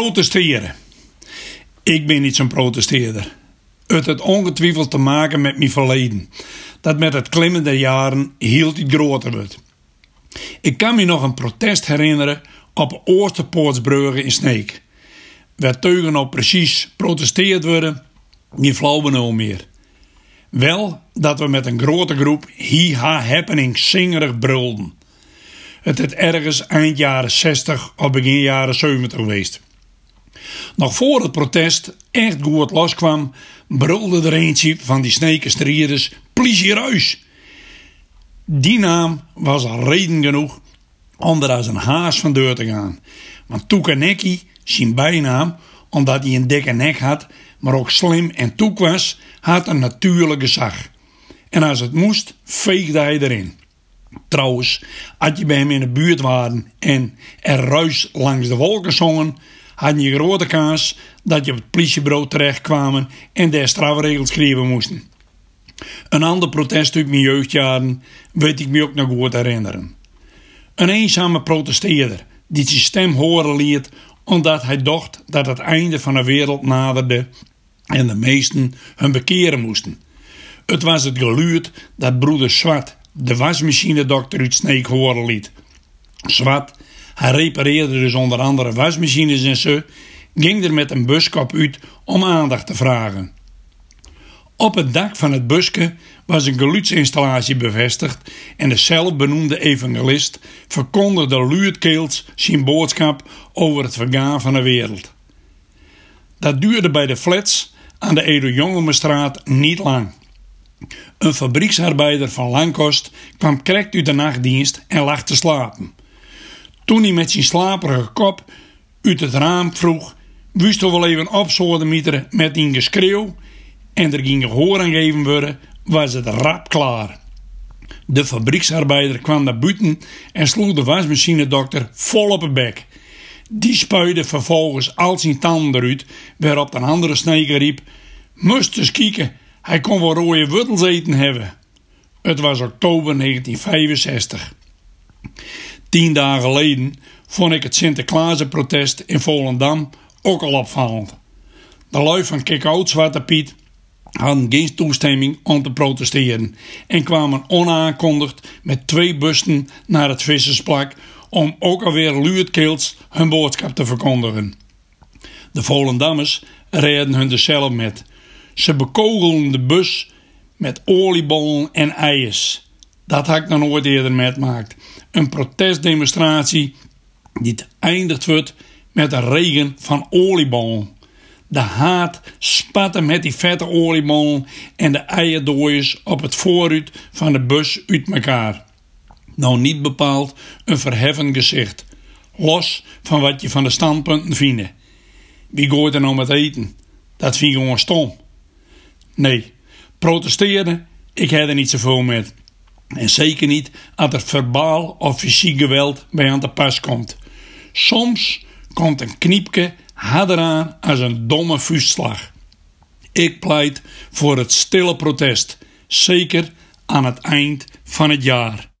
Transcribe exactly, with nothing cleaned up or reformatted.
protesteren. Ik ben niet zo'n protesteerder. Het had ongetwijfeld te maken met mijn verleden. Dat met het klimmen der jaren hield het groter werd. Ik kan me nog een protest herinneren op Oosterpoortsbruggen in Sneek. Waar teugen nou precies protesteerd werden, die flauw benul meer. Wel dat we met een grote groep hi-ha happening zingerig brulden. Het is ergens eind jaren zestig of begin jaren zeventig geweest. Nog voor het protest echt goed loskwam, brulde er eentje van die sneekenstrierders Plisje Ruis. Die naam was al reden genoeg om er als een haas van deur te gaan. Want Toek en Nekkie, zijn bijnaam, omdat hij een dikke nek had, maar ook slim en toek was, had een natuurlijk gezag. En als het moest, veegde hij erin. Trouwens, als je bij hem in de buurt waren en er ruis langs de wolken zongen, had je grote kans dat je op het politiebureau terecht kwamen en daar strafregels schrijven moesten. Een ander protest uit mijn jeugdjaren weet ik me ook nog goed herinneren. Een eenzame protesteerder die zijn stem horen liet omdat hij dacht dat het einde van de wereld naderde en de meesten hun bekeren moesten. Het was het geluid dat broeder Zwart, de wasmachinedokter uit Sneek, horen liet. Zwart, hij repareerde dus onder andere wasmachines en zo, ging er met een buskop uit om aandacht te vragen. Op het dak van het busje was een geluidsinstallatie bevestigd en de zelfbenoemde evangelist verkondigde luidkeels zijn boodschap over het vergaan van de wereld. Dat duurde bij de flats aan de Edo Jongemastraat niet lang. Een fabrieksarbeider van Lankost kwam krekt uit de nachtdienst en lag te slapen. Toen hij met zijn slaperige kop uit het raam vroeg, wist hij wel even opsodemieteren met een geschreeuw en er ging gehoor aan gegeven worden, was het rap klaar. De fabrieksarbeider kwam naar buiten en sloeg de wasmachinedokter vol op de bek. Die spuide vervolgens al zijn tanden eruit, waarop de andere sneker riep: "Must eens kieken, hij kon wel rode wortels eten hebben." Het was oktober negentien vijfenzestig. Tien dagen geleden vond ik het Sinterklaasprotest in Volendam ook al opvallend. De lui van Kikoud Zwarte Piet hadden geen toestemming om te protesteren en kwamen onaankondigd met twee bussen naar het vissersplak om ook alweer luidkeels hun boodschap te verkondigen. De Volendammers reden hun er zelf met. Ze bekogelden de bus met oliebollen en eiers. Dat had ik nog nooit eerder meegemaakt. Een protestdemonstratie die eindigt wordt met een regen van oliebollen. De haat spatte met die vette oliebollen en de eierdooiers op het voorruit van de bus uit elkaar. Nou, niet bepaald een verheffend gezicht, los van wat je van de standpunten vindt. Wie gooit er nou met eten? Dat vind ik gewoon stom. Nee, protesteren, ik heb er niet zoveel met. En zeker niet als er verbaal of fysiek geweld bij aan te pas komt. Soms komt een kniepje harder aan als een domme vuistslag. Ik pleit voor het stille protest, zeker aan het eind van het jaar.